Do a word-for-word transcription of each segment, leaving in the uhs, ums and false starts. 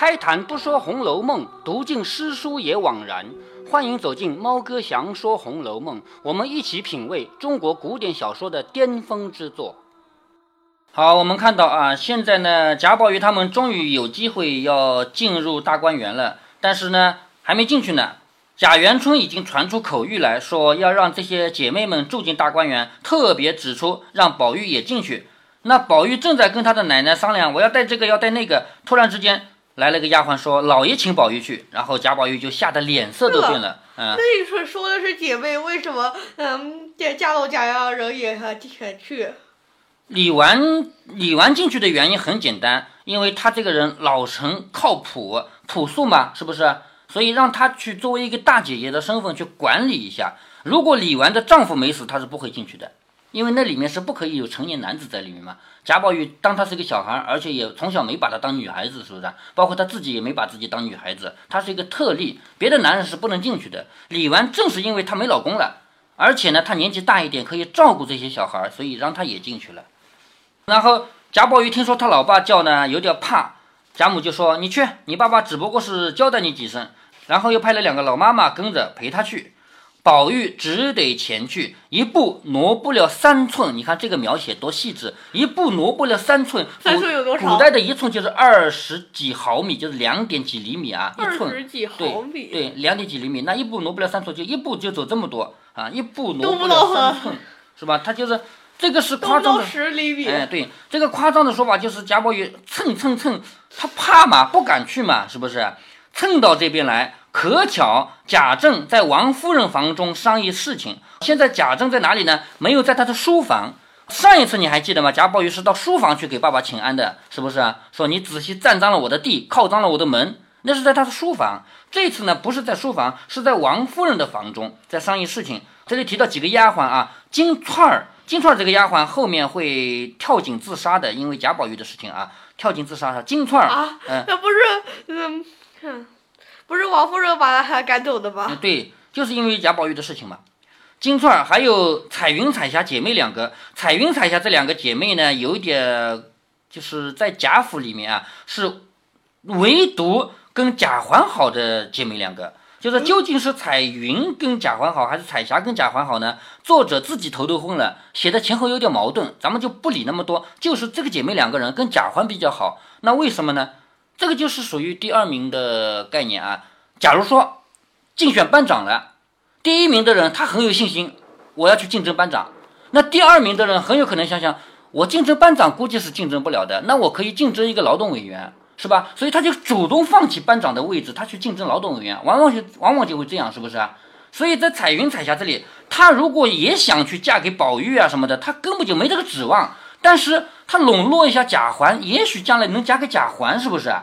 开坛不说《红楼梦》，读尽诗书也枉然。欢迎走进猫哥祥说《红楼梦》，我们一起品味中国古典小说的巅峰之作。好，我们看到啊，现在呢，贾宝玉他们终于有机会要进入大观园了，但是呢，还没进去呢。贾元春已经传出口谕来说，要让这些姐妹们住进大观园，特别指出让宝玉也进去。那宝玉正在跟他的奶奶商量，我要带这个，要带那个，突然之间。来了个丫鬟说：“老爷请宝玉去。”然后贾宝玉就吓得脸色都变了。嗯，那你说说的是姐妹，为什么嗯嫁到贾家人也也去？李纨李纨进去的原因很简单，因为他这个人老成靠谱，朴素嘛，是不是？所以让他去作为一个大姐姐的身份去管理一下。如果李纨的丈夫没死，他是不会进去的。因为那里面是不可以有成年男子在里面嘛。贾宝玉当他是个小孩，而且也从小没把他当女孩子，是不是？包括他自己也没把自己当女孩子，他是一个特例，别的男人是不能进去的。李纨正是因为他没老公了，而且呢，他年纪大一点，可以照顾这些小孩，所以让他也进去了。然后贾宝玉听说他老爸叫呢，有点怕，贾母就说：“你去，你爸爸只不过是交代你几声。”然后又派了两个老妈妈跟着陪他去。宝玉只得前去，一步挪不了三寸。你看这个描写多细致，一步挪不了三寸。三寸有多少？古代的一寸就是二十几毫米，就是两点几厘米啊，一寸。二十几毫米。对，两点几厘米，那一步挪不了三寸，就一步就走这么多啊，一步挪不了三寸，是吧？他就是这个是夸张的。十厘米。哎，对，这个夸张的说法就是贾宝玉蹭蹭蹭，他怕嘛，不敢去嘛，是不是？蹭到这边来。可巧贾政在王夫人房中商议事情。现在贾政在哪里呢？没有在他的书房。上一次你还记得吗？贾宝玉是到书房去给爸爸请安的，是不是啊？说你仔细占脏了我的地，靠脏了我的门，那是在他的书房。这次呢，不是在书房，是在王夫人的房中，在商议事情。这里提到几个丫鬟啊，金钏儿，金钏儿这个丫鬟后面会跳井自杀的，因为贾宝玉的事情啊，跳井自杀了。金钏儿啊，嗯，那不是，嗯。嗯不是王夫人把他赶走的吧、嗯、对，就是因为贾宝玉的事情嘛。金钏儿还有彩云彩霞姐妹两个，彩云彩霞这两个姐妹呢，有一点就是在贾府里面啊，是唯独跟贾环好的姐妹两个。就是究竟是彩云跟贾环好，还是彩霞跟贾环好呢？作者自己头都昏了，写的前后有点矛盾，咱们就不理那么多。就是这个姐妹两个人跟贾环比较好，那为什么呢？这个就是属于第二名的概念啊。假如说竞选班长了，第一名的人他很有信心，我要去竞争班长，那第二名的人很有可能想想，我竞争班长估计是竞争不了的，那我可以竞争一个劳动委员，是吧？所以他就主动放弃班长的位置，他去竞争劳动委员，往往就往往就会这样，是不是啊？所以在彩云彩霞这里，他如果也想去嫁给宝玉啊什么的，他根本就没这个指望，但是他笼络一下贾环，也许将来能嫁给贾环，是不是？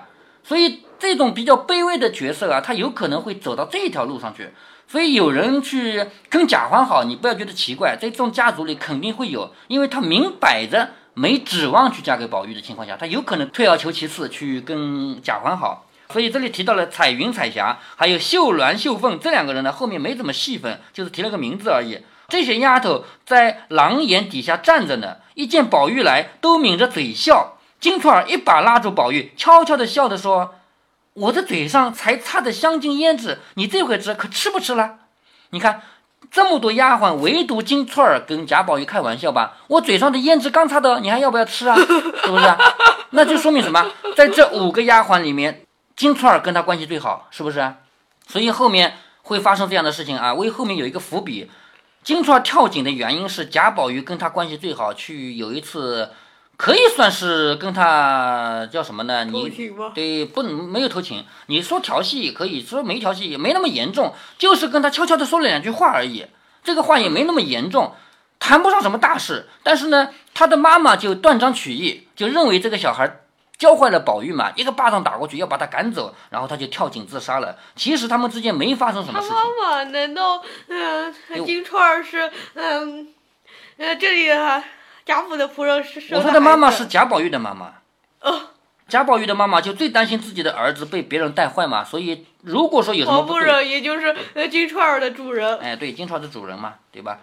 所以这种比较卑微的角色啊，他有可能会走到这一条路上去。所以有人去跟贾环好，你不要觉得奇怪，在这种家族里肯定会有，因为他明摆着没指望去嫁给宝玉的情况下，他有可能退而求其次去跟贾环好。所以这里提到了彩云彩霞还有秀鸾秀凤这两个人呢，后面没怎么细分，就是提了个名字而已。这些丫头在廊檐底下站着呢，一见宝玉来都抿着嘴笑。金钏儿一把拉住宝玉，悄悄地笑着说：“我的嘴上才插着香精胭脂，你这回吃可吃不吃了？”你看这么多丫鬟，唯独金钏儿跟贾宝玉开玩笑吧，我嘴上的胭脂刚插的，你还要不要吃啊？是不是、啊、那就说明什么？在这五个丫鬟里面，金钏儿跟他关系最好，是不是、啊、所以后面会发生这样的事情啊，为后面有一个伏笔。金钏跳井的原因是贾宝玉跟他关系最好，去有一次可以算是跟他叫什么呢？你对，不能没有偷情，你说调戏可以说没调戏，也没那么严重，就是跟他悄悄的说了两句话而已，这个话也没那么严重，谈不上什么大事。但是呢，他的妈妈就断章取义，就认为这个小孩教坏了宝玉嘛，一个巴掌打过去要把他赶走，然后他就跳井自杀了。其实他们之间没发生什么事情。他妈妈难道嗯、呃、金钏儿是嗯呃这里啊贾府的仆人是生的孩子？我说的妈妈是贾宝玉的妈妈。呃贾宝玉的妈妈就最担心自己的儿子被别人带坏嘛，所以如果说有什么不对，仆人也就是金钏儿的主人。哎，对，金钏儿的主人嘛，对吧？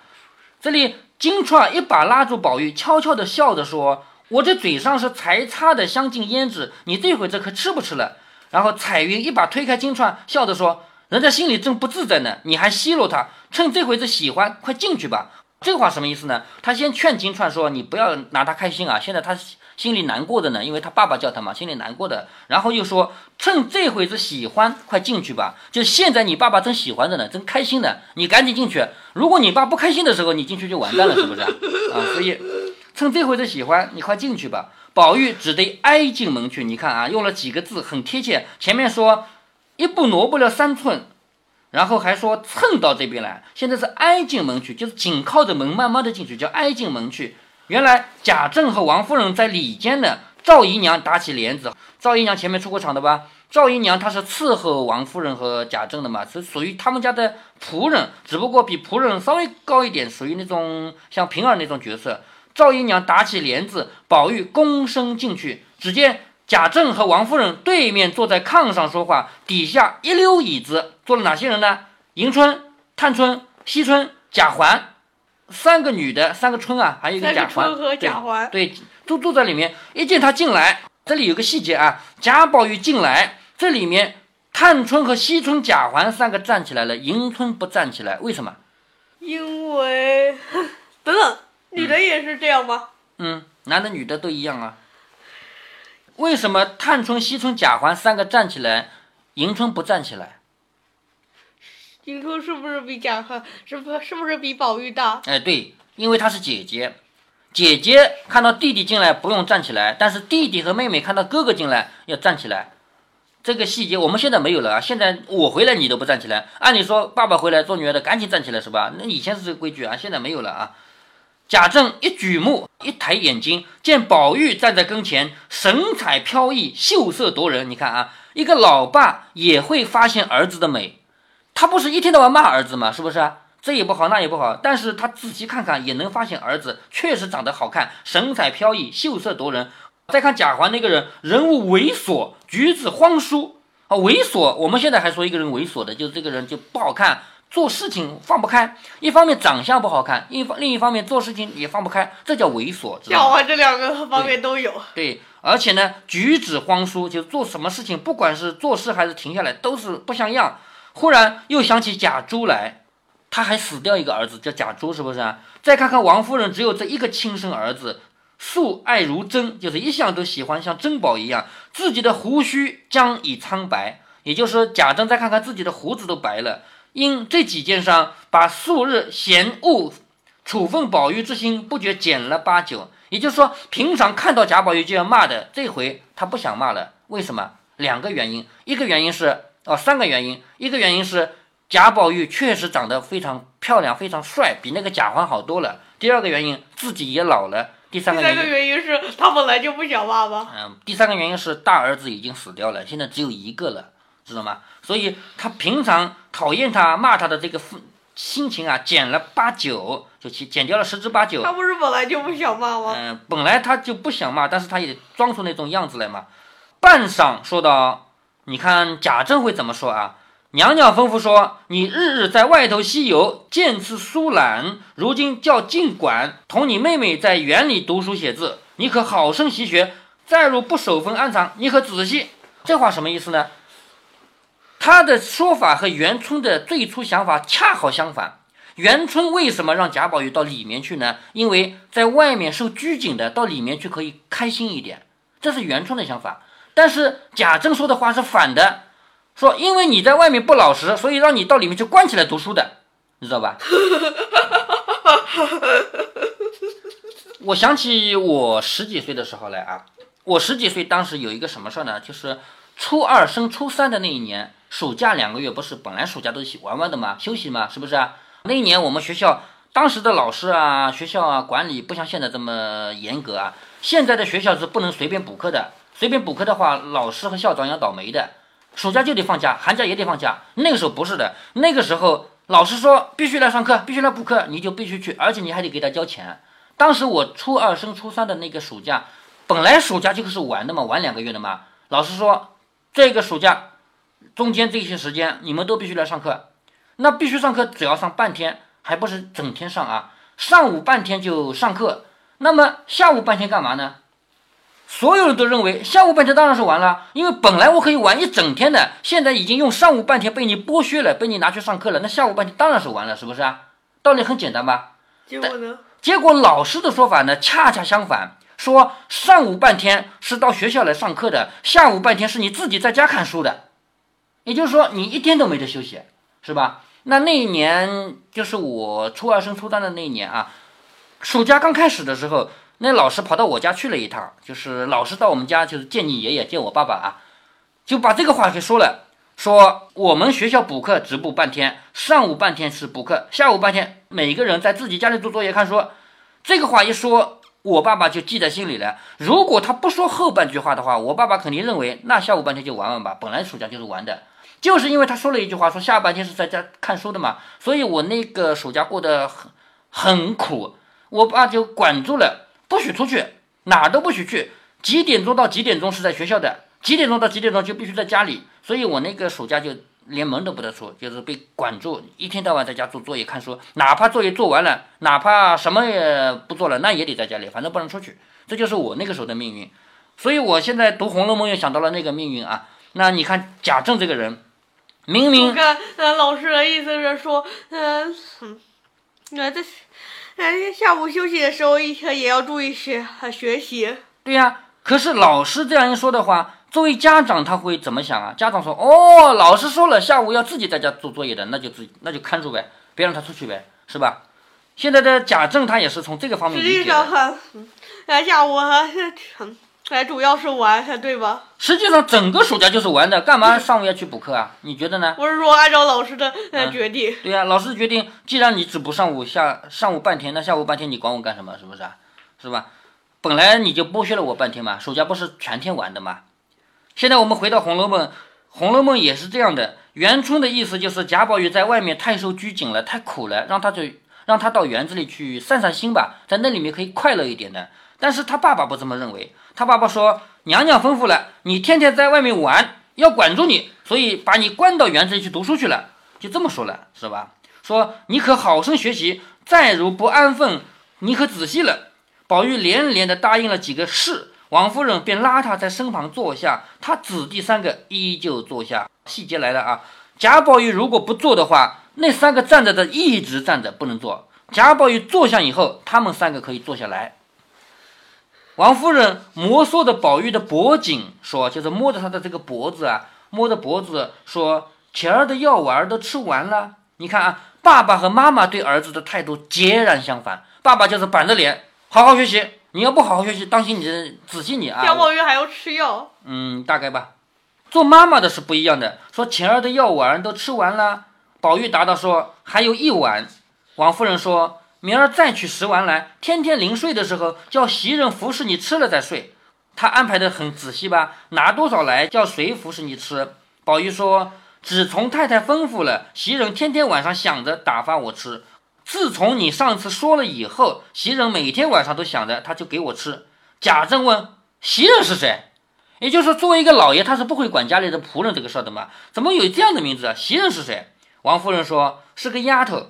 这里金钏儿一把拉住宝玉，悄悄的笑着说：“我这嘴上是才插的香精胭脂，你这回这可吃不吃了？”然后彩云一把推开金钏，笑着说：“人家心里正不自在呢，你还奚落他，趁这回子喜欢，快进去吧。”这话什么意思呢？他先劝金钏说：“你不要拿他开心啊，现在他心里难过的呢，因为他爸爸叫他嘛，心里难过的。”然后又说：“趁这回子喜欢，快进去吧。就现在你爸爸正喜欢着呢，正开心呢，你赶紧进去。如果你爸不开心的时候，你进去就完蛋了，是不是啊？”所以趁这回子喜欢，你快进去吧。宝玉只得挨进门去。你看啊，用了几个字很贴切。前面说一步挪不了三寸，然后还说蹭到这边来，现在是挨进门去，就是紧靠着门慢慢的进去，叫挨进门去。原来贾政和王夫人在里间呢，赵姨娘打起帘子。赵姨娘前面出过场的吧？赵姨娘她是伺候王夫人和贾政的嘛，是属于他们家的仆人，只不过比仆人稍微高一点，属于那种像平儿那种角色。赵姨娘打起帘子，宝玉躬身进去，只见贾政和王夫人对面坐在炕上说话，底下一溜椅子坐了哪些人呢？迎春、探春、惜春、贾环，三个女的，三个春啊，还有一个贾环，春和贾环，对，对，都坐在里面。一见他进来，这里有个细节啊，贾宝玉进来，这里面探春和惜春、贾环三个站起来了，迎春不站起来，为什么？因为等等。女的也是这样吗？嗯，男的女的都一样啊。为什么探春、惜春、贾环三个站起来，迎春不站起来？迎春是不是比贾环，是不是不是比宝玉大？哎，对，因为她是姐姐，姐姐看到弟弟进来不用站起来，但是弟弟和妹妹看到哥哥进来要站起来。这个细节我们现在没有了啊！现在我回来你都不站起来，按理说爸爸回来做女儿的赶紧站起来是吧？那以前是这个规矩啊，现在没有了啊。贾政一举目一抬眼睛，见宝玉站在跟前，神采飘逸，秀色夺人。你看啊，一个老爸也会发现儿子的美，他不是一天到晚骂儿子吗？是不是啊？这也不好那也不好，但是他仔细看看也能发现儿子确实长得好看，神采飘逸，秀色夺人。再看贾环那个人，人物猥琐，举止荒疏啊，猥琐。我们现在还说一个人猥琐的，就是这个人就不好看。做事情放不开，一方面长相不好看，一方另一方面做事情也放不开，这叫猥琐，知道吗？这两个方面都有。 对, 对，而且呢举止荒疏，就是做什么事情不管是做事还是停下来都是不像样。忽然又想起贾珠来，他还死掉一个儿子叫贾珠，是不是啊？再看看王夫人，只有这一个亲生儿子，素爱如珍，就是一向都喜欢像珍宝一样，自己的胡须将已苍白，也就是说贾政再看看自己的胡子都白了。因这几件上，把素日嫌恶处分宝玉之心不觉减了八九。也就是说，平常看到贾宝玉就要骂的，这回他不想骂了。为什么？两个原因，一个原因是哦，三个原因，一个原因是贾宝玉确实长得非常漂亮，非常帅，比那个贾环好多了。第二个原因，自己也老了。第三个原因，第三个原因是他本来就不想骂吧。嗯，第三个原因是大儿子已经死掉了，现在只有一个了。知道吗？所以他平常讨厌他骂他的这个心情啊，减了八九，就减掉了十之八九。他不是本来就不想骂吗？嗯、呃，本来他就不想骂，但是他也装出那种样子来嘛。半晌说道：“你看贾政会怎么说啊？娘娘吩咐说，你日日在外头西游，见次疏懒，如今叫进馆，同你妹妹在园里读书写字，你可好生习学。再若不守分安常，你可仔细。”这话什么意思呢？他的说法和元春的最初想法恰好相反。元春为什么让贾宝玉到里面去呢？因为在外面受拘谨的，到里面去可以开心一点，这是元春的想法。但是贾政说的话是反的，说因为你在外面不老实，所以让你到里面去关起来读书的，你知道吧？我想起我十几岁的时候来啊，我十几岁当时有一个什么事呢？就是初二升初三的那一年暑假两个月，不是本来暑假都是玩玩的嘛，休息嘛，是不是啊？那一年我们学校当时的老师啊，学校啊管理不像现在这么严格啊。现在的学校是不能随便补课的，随便补课的话，老师和校长要倒霉的。暑假就得放假，寒假也得放假。那个时候不是的，那个时候老师说必须来上课，必须来补课，你就必须去，而且你还得给他交钱。当时我初二升初三的那个暑假，本来暑假就是玩的嘛，玩两个月的嘛。老师说这个暑假中间这些时间你们都必须来上课，那必须上课只要上半天，还不是整天上啊，上午半天就上课，那么下午半天干嘛呢？所有人都认为下午半天当然是玩了，因为本来我可以玩一整天的，现在已经用上午半天被你剥削了，被你拿去上课了，那下午半天当然是玩了，是不是啊？道理很简单吧？结果呢？结果老师的说法呢，恰恰相反，说上午半天是到学校来上课的，下午半天是你自己在家看书的，也就是说你一天都没得休息，是吧？那那一年就是我初二升初三的那一年啊，暑假刚开始的时候，那老师跑到我家去了一趟，就是老师到我们家就是见你爷爷见我爸爸啊，就把这个话给说了，说我们学校补课只补半天，上午半天是补课，下午半天每个人在自己家里做作业看书。这个话一说，我爸爸就记在心里了。如果他不说后半句话的话，我爸爸肯定认为那下午半天就玩玩吧，本来暑假就是玩的。就是因为他说了一句话，说下半天是在家看书的嘛，所以我那个暑假过得很很苦，我爸就管住了，不许出去，哪都不许去，几点钟到几点钟是在学校的，几点钟到几点钟就必须在家里，所以我那个暑假就连门都不得出，就是被管住，一天到晚在家做作业看书，哪怕作业做完了，哪怕什么也不做了，那也得在家里，反正不能出去，这就是我那个时候的命运。所以我现在读《红楼梦》又想到了那个命运啊。那你看贾政这个人，明明我看那老师的意思是说，嗯、呃，那这，那下午休息的时候，一天也要注意学学习。对呀、啊，可是老师这样一说的话，作为家长他会怎么想啊？家长说，哦，老师说了，下午要自己在家做作业的，那就自己那就看住呗，别让他出去呗，是吧？现在的贾政他也是从这个方面理解的。实际上，下午还是很。还主要是玩，对吧？实际上整个暑假就是玩的，干嘛上午要去补课啊？你觉得呢？我是说按照老师的、呃嗯、决定。对啊，老师决定，既然你只补上午下上午半天，那下午半天你管我干什么？是不是啊？是吧？本来你就剥削了我半天嘛，暑假不是全天玩的嘛。现在我们回到《红楼梦》，《红楼梦》也是这样的。元春的意思就是贾宝玉在外面太受拘谨了，太苦了，让他就让他到园子里去散散心吧，在那里面可以快乐一点的。但是他爸爸不这么认为，他爸爸说娘娘吩咐了，你天天在外面玩，要管住你，所以把你关到园子里去读书去了，就这么说了，是吧？说你可好生学习，再如不安分，你可仔细了。宝玉连连的答应了几个是，王夫人便拉他在身旁坐下，他子弟三个依旧坐下。细节来了啊，贾宝玉如果不坐的话，那三个站着的一直站着不能坐，贾宝玉坐下以后，他们三个可以坐下来。王夫人摩挲着宝玉的脖颈，说就是摸着他的这个脖子啊，摸着脖子说前儿的药丸都吃完了。你看啊，爸爸和妈妈对儿子的态度截然相反，爸爸就是板着脸，好好学习，你要不好好学习，当心你仔细你啊。贾宝玉还要吃药，嗯，大概吧。做妈妈的是不一样的，说前儿的药丸都吃完了，宝玉答道说还有一碗。王夫人说明儿再取十碗来，天天临睡的时候叫袭人服侍你吃了再睡。他安排的很仔细吧，拿多少来，叫谁服侍你吃。宝玉说只从太太吩咐了，袭人天天晚上想着打发我吃，自从你上次说了以后，袭人每天晚上都想着他就给我吃。贾政问袭人是谁，也就是说作为一个老爷他是不会管家里的仆人这个事儿的嘛，怎么有这样的名字啊？袭人是谁？王夫人说是个丫头。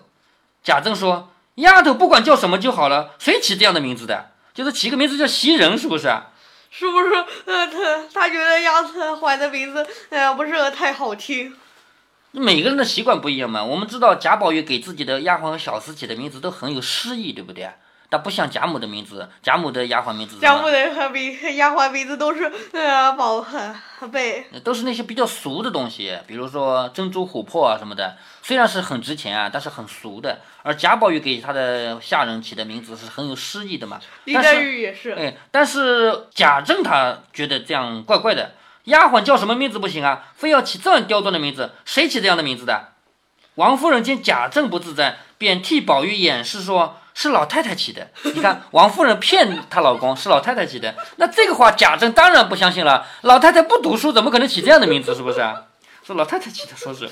贾政说丫头不管叫什么就好了，谁起这样的名字的？就是起个名字叫袭人，是不是啊？是不是？呃，他他觉得丫头怀的名字，哎、呃、呀，不是太好听。每个人的习惯不一样嘛。我们知道贾宝玉给自己的丫鬟和小厮起的名字都很有诗意，对不对？但不像贾母的名字，贾母的丫鬟名字，贾母的名丫鬟名字都是呃宝贝，都是那些比较俗的东西，比如说珍珠琥珀啊什么的，虽然是很值钱啊，但是很俗的。而贾宝玉给他的下人起的名字是很有诗意的嘛。林黛玉也是，哎，但是贾政他觉得这样怪怪的，丫鬟叫什么名字不行啊，非要起这样刁钻的名字，谁起这样的名字的？王夫人见贾政不自在，便替宝玉掩饰说是老太太起的。你看王夫人骗她老公是老太太起的，那这个话贾政当然不相信了，老太太不读书怎么可能起这样的名字，是不是啊？说老太太起的，说是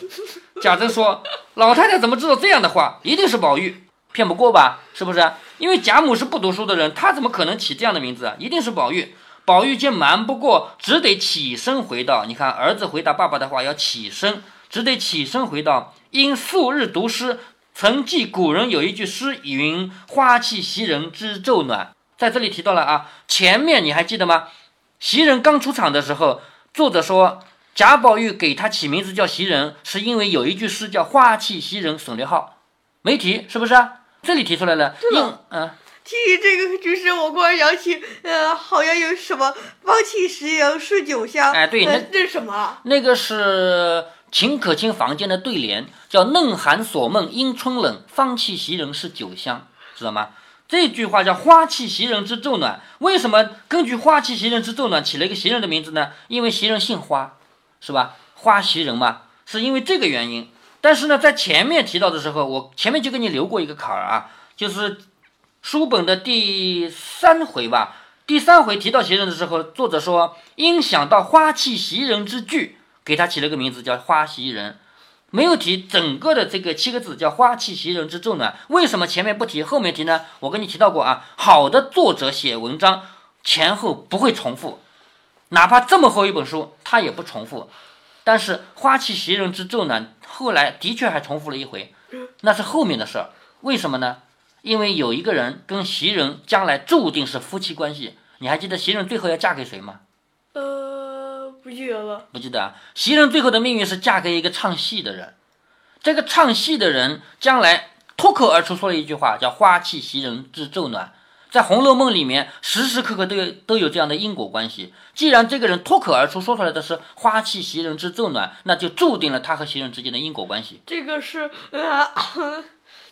贾政说老太太怎么知道这样的话，一定是宝玉，骗不过吧，是不是啊？因为贾母是不读书的人，她怎么可能起这样的名字啊？一定是宝玉。宝玉见瞒不过，只得起身回道。你看儿子回答爸爸的话要起身，只得起身回道，因素日读诗，曾记古人有一句诗云，花气袭人知昼暖。在这里提到了啊，前面你还记得吗？袭人刚出场的时候，作者说贾宝玉给他起名字叫袭人，是因为有一句诗叫花气袭人省略号，没提，是不是啊？这里提出来了。应嗯，提这个句诗，我忽然想起，呃，好像有什么芳气袭人是酒香。哎，对，那这是什么？那个是秦可卿房间的对联，叫嫩寒锁梦因春冷，芳气袭人是酒香，知道吗？这句话叫花气袭人之昼暖。为什么根据花气袭人之昼暖起了一个袭人的名字呢？因为袭人姓花，是吧？花袭人嘛，是因为这个原因。但是呢，在前面提到的时候，我前面就给你留过一个坎儿啊，就是书本的第三回吧。第三回提到袭人的时候，作者说因想到花气袭人之句，给他起了个名字叫花袭人，没有提整个的这个七个字叫花气袭人之昼暖。为什么前面不提后面提呢？我跟你提到过啊，好的作者写文章前后不会重复，哪怕这么厚一本书他也不重复。但是花气袭人之昼暖后来的确还重复了一回，那是后面的事儿。为什么呢？因为有一个人跟袭人将来注定是夫妻关系。你还记得袭人最后要嫁给谁吗？不记得了，不记得啊。袭人最后的命运是嫁给一个唱戏的人，这个唱戏的人将来脱口而出说了一句话，叫花气袭人之昼暖。在《红楼梦》里面，时时刻刻都有都有这样的因果关系。既然这个人脱口而出说出来的是花气袭人之昼暖，那就注定了他和袭人之间的因果关系。这个是呃，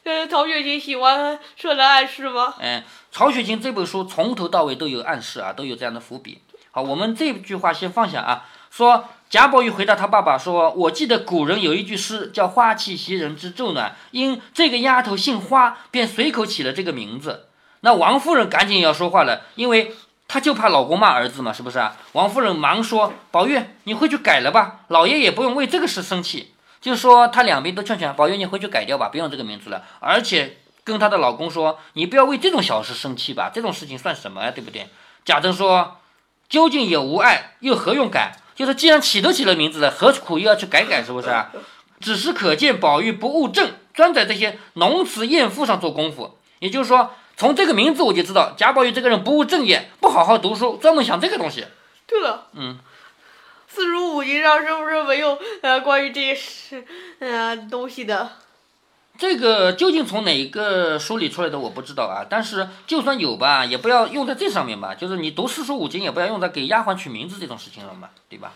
呃曹雪芹喜欢说的暗示吗？嗯，曹雪芹这本书从头到尾都有暗示啊，都有这样的伏笔。好，我们这句话先放下啊。说贾宝玉回答他爸爸说，我记得古人有一句诗叫花气袭人之昼暖，因这个丫头姓花，便随口起了这个名字。那王夫人赶紧要说话了，因为她就怕老公骂儿子嘛，是不是啊？王夫人忙说，宝玉你回去改了吧，老爷也不用为这个事生气。就说她两边都劝劝，宝玉你回去改掉吧，不用这个名字了。而且跟她的老公说，你不要为这种小事生气吧，这种事情算什么呀，对不对？贾珍说，究竟也无碍，又何用改？就是既然起都起了名字了，何苦又要去改改，是不是啊？只是可见宝玉不务正，专在这些浓词艳赋上做功夫。也就是说，从这个名字我就知道贾宝玉这个人不务正业，不好好读书，专门想这个东西。对了，嗯，四书五经上是不是没有呃关于这些事呃东西的？这个究竟从哪个书里出来的我不知道啊，但是就算有吧，也不要用在这上面吧，就是你读四书五经也不要用在给丫鬟取名字这种事情上嘛，对吧？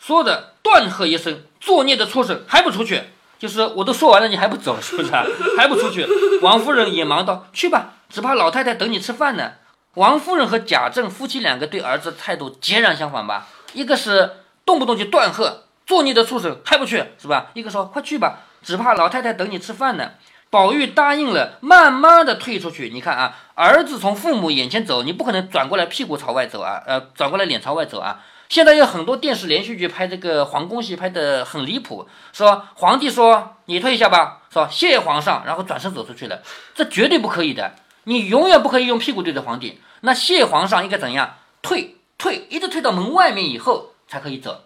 说的断喝一声，作孽的畜生还不出去，就是我都说完了你还不走，是不是啊？还不出去。王夫人也忙道，去吧，只怕老太太等你吃饭呢。王夫人和贾政夫妻两个对儿子态度截然相反吧，一个是动不动就断喝，作孽的畜生还不去，是吧？一个说快去吧，只怕老太太等你吃饭呢。宝玉答应了，慢慢的退出去。你看啊，儿子从父母眼前走，你不可能转过来屁股朝外走啊，呃，转过来脸朝外走啊。现在有很多电视连续剧拍这个皇宫戏，拍得很离谱，说皇帝说你退一下吧，说谢谢皇上，然后转身走出去了，这绝对不可以的。你永远不可以用屁股对着皇帝。那谢皇上应该怎样？退退，一直退到门外面以后才可以走。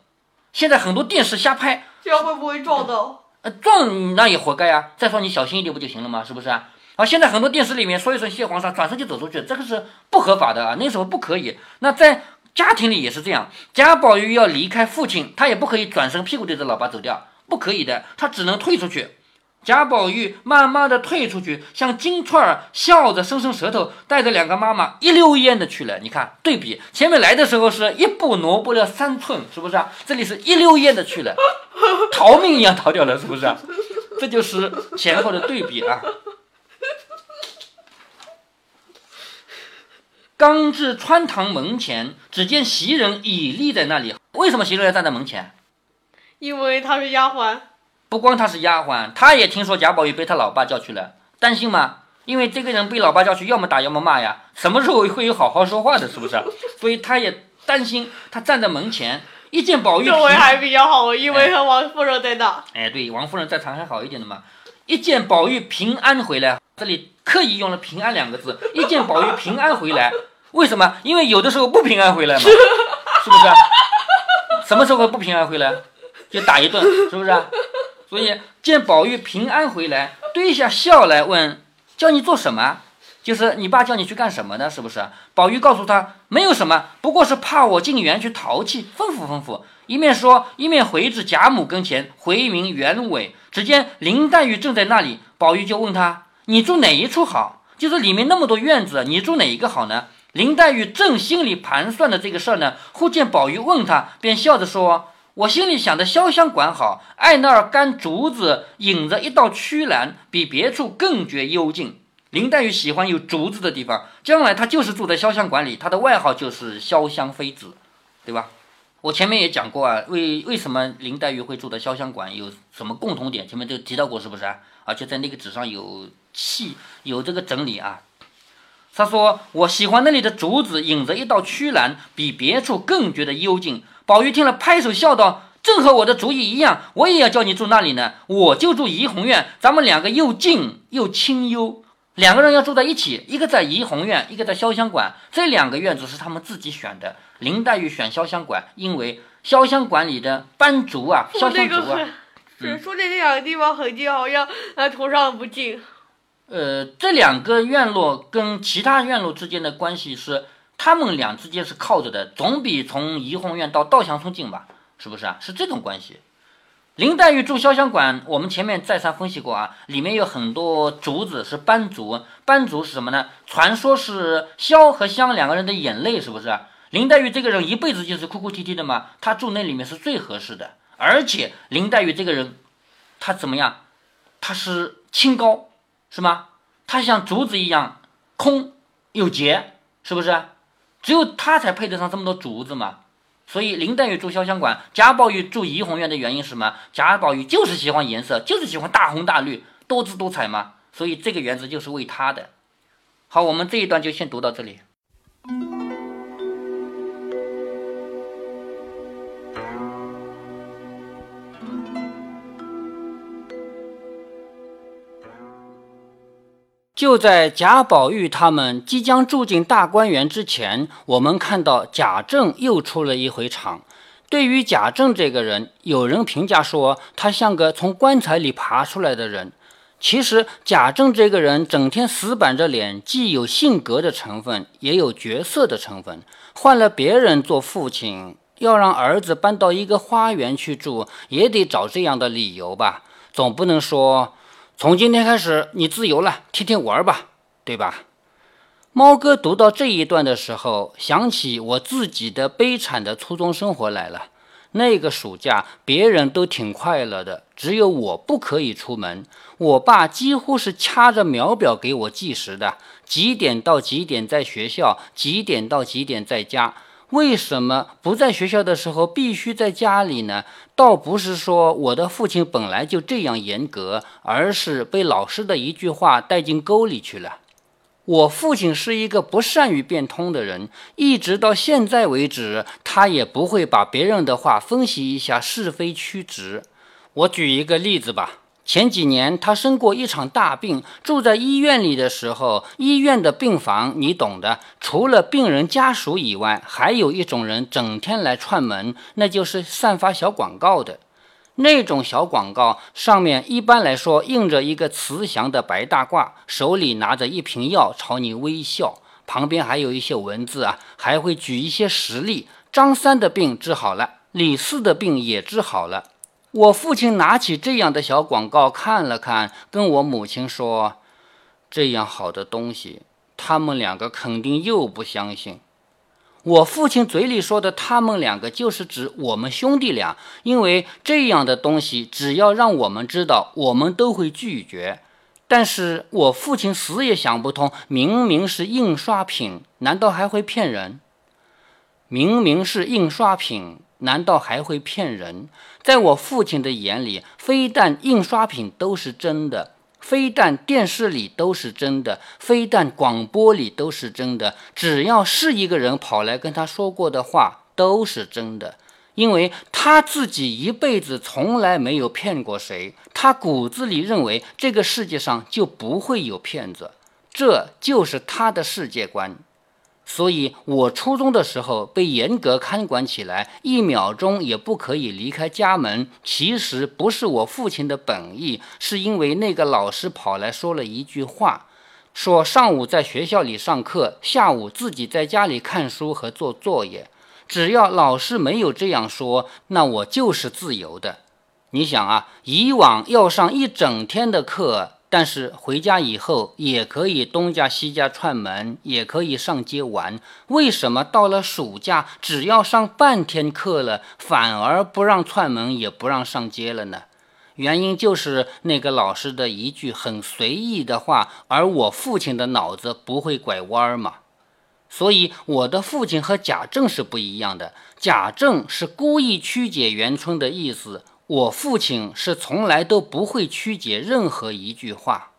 现在很多电视瞎拍，这样会不会撞到？呃，撞那也活该啊！再说你小心一点不就行了吗？是不是啊？啊，现在很多电视里面说一声谢皇上，转身就走出去，这个是不合法的啊！那时候不可以。那在家庭里也是这样，贾宝玉要离开父亲，他也不可以转身屁股对着老爸走掉，不可以的，他只能退出去。贾宝玉慢慢的退出去，像金钏儿笑着伸伸舌头，带着两个妈妈一溜烟的去了。你看对比，前面来的时候是一步挪不了三寸，是不是啊？这里是一溜烟的去了，逃命一样逃掉了，是不是啊？这就是前后的对比啊。刚至穿堂门前，只见袭人已立在那里。为什么袭人要站在门前？因为她是丫鬟。不光她是丫鬟，她也听说贾宝玉被她老爸叫去了，担心嘛，因为这个人被老爸叫去，要么打要么骂呀，什么时候会有好好说话的，是不是？所以她也担心，她站在门前，一见宝玉，这回还比较好，因为和王夫人在那。哎，对，王夫人在场还好一点的嘛。一见宝玉平安回来，这里刻意用了平安两个字，一见宝玉平安回来，为什么？因为有的时候不平安回来嘛，是不是？什么时候不平安回来？就打一顿，是不是？所以见宝玉平安回来，堆下笑来问，叫你做什么？就是你爸叫你去干什么呢？是不是？宝玉告诉他没有什么，不过是怕我进园去淘气，吩咐吩咐。一面说，一面回至贾母跟前，回明原委。只见林黛玉正在那里，宝玉就问他：“你住哪一处好？就是里面那么多院子，你住哪一个好呢？”林黛玉正心里盘算的这个事儿呢，忽见宝玉问他，便笑着说：“我心里想的潇湘馆好，爱那儿干竹子引着一道曲栏，比别处更觉幽静。”林黛玉喜欢有竹子的地方，将来她就是住在潇湘馆里，她的外号就是潇湘妃子，对吧？我前面也讲过啊，为为什么林黛玉会住在潇湘馆，有什么共同点？前面就提到过，是不是啊？而且在那个纸上有气，有这个整理啊。她说：“我喜欢那里的竹子，引着一道曲栏，比别处更觉得幽静。”宝玉听了，拍手笑道：“正和我的主意一样，我也要叫你住那里呢。我就住怡红院，咱们两个又近又清幽。”两个人要住在一起，一个在怡红院，一个在潇湘馆。这两个院子是他们自己选的。林黛玉选潇湘馆，因为潇湘馆里的斑竹啊，潇湘竹啊，这个嗯、说的这两个地方很近，好像啊，同上不近。呃，这两个院落跟其他院落之间的关系是，他们俩之间是靠着的，总比从怡红院到稻香村近吧？是不是啊？是这种关系。林黛玉住潇湘馆，我们前面再三分析过啊，里面有很多竹子，是斑竹。斑竹是什么呢？传说是潇和湘两个人的眼泪，是不是？林黛玉这个人一辈子就是哭哭啼啼的嘛，她住那里面是最合适的。而且林黛玉这个人，她怎么样？她是清高，是吗？她像竹子一样空有节，是不是？只有她才配得上这么多竹子嘛。所以林黛玉住潇湘馆，贾宝玉住怡红院的原因是什么？贾宝玉就是喜欢颜色，就是喜欢大红大绿，多姿多彩嘛。所以这个园子就是为他的。好，我们这一段就先读到这里。就在贾宝玉他们即将住进大观园之前，我们看到贾政又出了一回场。对于贾政这个人，有人评价说他像个从棺材里爬出来的人。其实贾政这个人整天死板着脸，既有性格的成分，也有角色的成分。换了别人做父亲，要让儿子搬到一个花园去住，也得找这样的理由吧，总不能说从今天开始你自由了，天天玩吧，对吧？猫哥读到这一段的时候，想起我自己的悲惨的初中生活来了。那个暑假别人都挺快乐的，只有我不可以出门。我爸几乎是掐着秒表给我计时的，几点到几点在学校，几点到几点在家。为什么不在学校的时候必须在家里呢？倒不是说我的父亲本来就这样严格，而是被老师的一句话带进沟里去了。我父亲是一个不善于变通的人，一直到现在为止，他也不会把别人的话分析一下是非曲直。我举一个例子吧。前几年他生过一场大病，住在医院里的时候，医院的病房你懂的，除了病人家属以外，还有一种人整天来串门，那就是散发小广告的。那种小广告上面一般来说印着一个慈祥的白大褂，手里拿着一瓶药朝你微笑，旁边还有一些文字啊，还会举一些实例，张三的病治好了，李四的病也治好了。我父亲拿起这样的小广告看了看，跟我母亲说：“这样好的东西，他们两个肯定又不相信。”我父亲嘴里说的他们两个就是指我们兄弟俩，因为这样的东西只要让我们知道，我们都会拒绝。但是我父亲死也想不通，明明是印刷品，难道还会骗人？明明是印刷品，难道还会骗人？在我父亲的眼里，非但印刷品都是真的，非但电视里都是真的，非但广播里都是真的，只要是一个人跑来跟他说过的话都是真的。因为他自己一辈子从来没有骗过谁，他骨子里认为这个世界上就不会有骗子，这就是他的世界观。所以我初中的时候被严格看管起来，一秒钟也不可以离开家门，其实不是我父亲的本意，是因为那个老师跑来说了一句话。说上午在学校里上课，下午自己在家里看书和做作业。只要老师没有这样说，那我就是自由的。你想啊，以往要上一整天的课，但是回家以后也可以东家西家串门，也可以上街玩。为什么到了暑假，只要上半天课了，反而不让串门，也不让上街了呢？原因就是那个老师的一句很随意的话，而我父亲的脑子不会拐弯嘛。所以我的父亲和贾政是不一样的，贾政是故意曲解元春的意思，我父亲是从来都不会曲解任何一句话。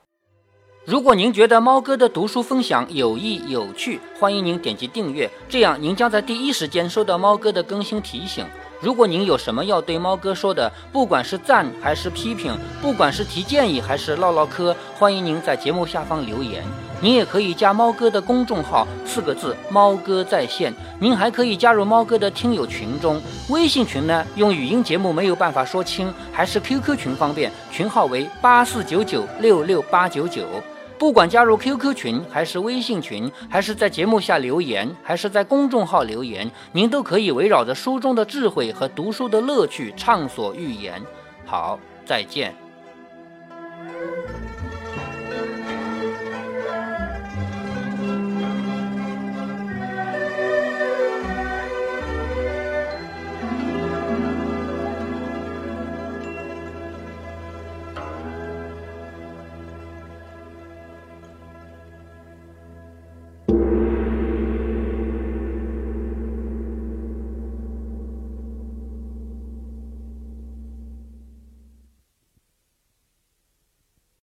如果您觉得猫哥的读书分享有益有趣，欢迎您点击订阅，这样您将在第一时间收到猫哥的更新提醒。如果您有什么要对猫哥说的，不管是赞还是批评，不管是提建议还是唠唠嗑，欢迎您在节目下方留言。您也可以加猫哥的公众号，四个字，猫哥在线。您还可以加入猫哥的听友群中，微信群呢用语音节目没有办法说清，还是 Q Q 群方便，群号为八四九九六六八九九。不管加入 Q Q 群还是微信群，还是在节目下留言，还是在公众号留言，您都可以围绕着书中的智慧和读书的乐趣畅所欲言。好，再见。